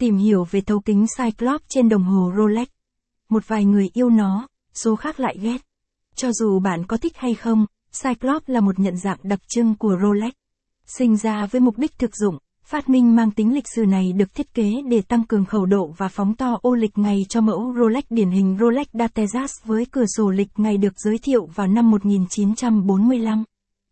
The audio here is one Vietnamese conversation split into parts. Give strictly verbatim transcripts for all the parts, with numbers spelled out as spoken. Tìm hiểu về thấu kính Cyclops trên đồng hồ Rolex. Một vài người yêu nó, số khác lại ghét. Cho dù bạn có thích hay không, Cyclops là một nhận dạng đặc trưng của Rolex. Sinh ra với mục đích thực dụng, phát minh mang tính lịch sử này được thiết kế để tăng cường khẩu độ và phóng to ô lịch ngày cho mẫu Rolex điển hình Rolex Datejust với cửa sổ lịch ngày được giới thiệu vào năm một nghìn chín trăm bốn mươi lăm.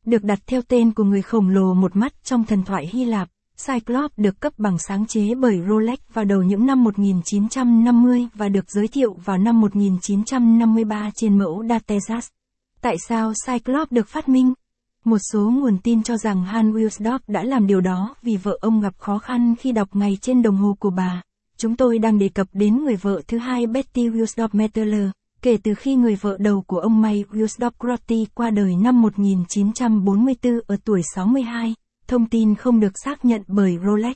Được đặt theo tên của người khổng lồ một mắt trong thần thoại Hy Lạp, Cyclops được cấp bằng sáng chế bởi Rolex vào đầu những năm một nghìn chín trăm năm mươi và được giới thiệu vào năm một nghìn chín trăm năm mươi ba trên mẫu Datejust. Tại sao Cyclops được phát minh? Một số nguồn tin cho rằng Hans Wilsdorf đã làm điều đó vì vợ ông gặp khó khăn khi đọc ngày trên đồng hồ của bà. Chúng tôi đang đề cập đến người vợ thứ hai Betty Wilsdorf-Mettler, kể từ khi người vợ đầu của ông May Wilsdorf-Crotty qua đời năm một nghìn chín trăm bốn mươi tư ở tuổi sáu mươi hai. Thông tin không được xác nhận bởi Rolex.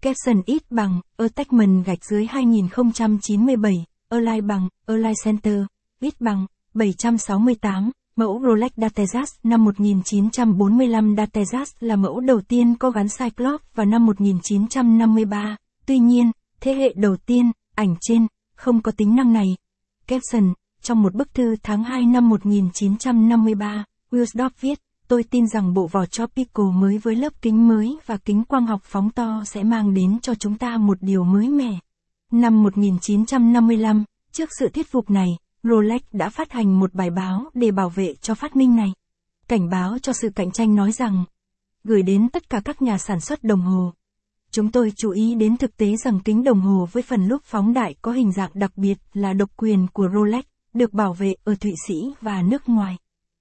Capson ít bằng, attachment gạch dưới hai nghìn không trăm chín mươi bảy, Align bằng, Align Center, ít bằng, bảy trăm sáu mươi tám, mẫu Rolex Datejust năm một nghìn chín trăm bốn mươi lăm. Datejust là mẫu đầu tiên có gắn Cyclops vào năm một nghìn chín trăm năm mươi ba, tuy nhiên, thế hệ đầu tiên, ảnh trên, không có tính năng này. Capson, trong một bức thư tháng hai năm một nghìn chín trăm năm mươi ba, Wilsdorf viết, tôi tin rằng bộ vỏ Tropical mới với lớp kính mới và kính quang học phóng to sẽ mang đến cho chúng ta một điều mới mẻ. Năm một nghìn chín trăm năm mươi lăm, trước sự thuyết phục này, Rolex đã phát hành một bài báo để bảo vệ cho phát minh này. Cảnh báo cho sự cạnh tranh nói rằng, gửi đến tất cả các nhà sản xuất đồng hồ. Chúng tôi chú ý đến thực tế rằng kính đồng hồ với phần lúp phóng đại có hình dạng đặc biệt là độc quyền của Rolex, được bảo vệ ở Thụy Sĩ và nước ngoài.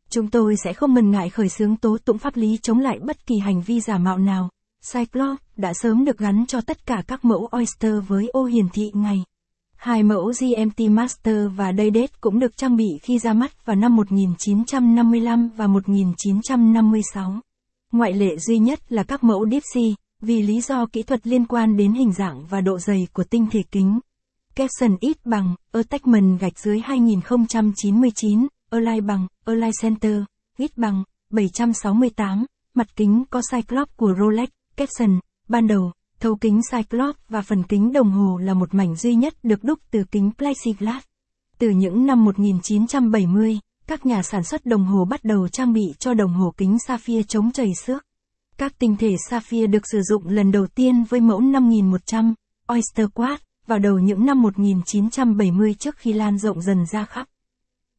Chúng tôi sẽ không ngần ngại khởi xướng tố tụng pháp lý chống lại bất kỳ hành vi giả mạo nào. Cyclops đã sớm được gắn cho tất cả các mẫu Oyster với ô hiển thị ngày. Hai mẫu giê em tê Master và Daydate cũng được trang bị khi ra mắt vào năm một nghìn chín trăm năm mươi lăm và một nghìn chín trăm năm mươi sáu. Ngoại lệ duy nhất là các mẫu Deep Sea, vì lý do kỹ thuật liên quan đến hình dạng và độ dày của tinh thể kính. Capson ít bằng, attachment gạch dưới hai nghìn không trăm chín mươi chín. Align bằng, Align Center, ít bằng, bảy trăm sáu mươi tám, mặt kính có Cyclops của Rolex. Capson, ban đầu, thấu kính Cyclops và phần kính đồng hồ là một mảnh duy nhất được đúc từ kính Plexiglas. Từ những năm một nghìn chín trăm bảy mươi, các nhà sản xuất đồng hồ bắt đầu trang bị cho đồng hồ kính Saphir chống trầy xước. Các tinh thể Saphir được sử dụng lần đầu tiên với mẫu năm nghìn một trăm, Oysterquartz, vào đầu những năm một nghìn chín trăm bảy mươi trước khi lan rộng dần ra khắp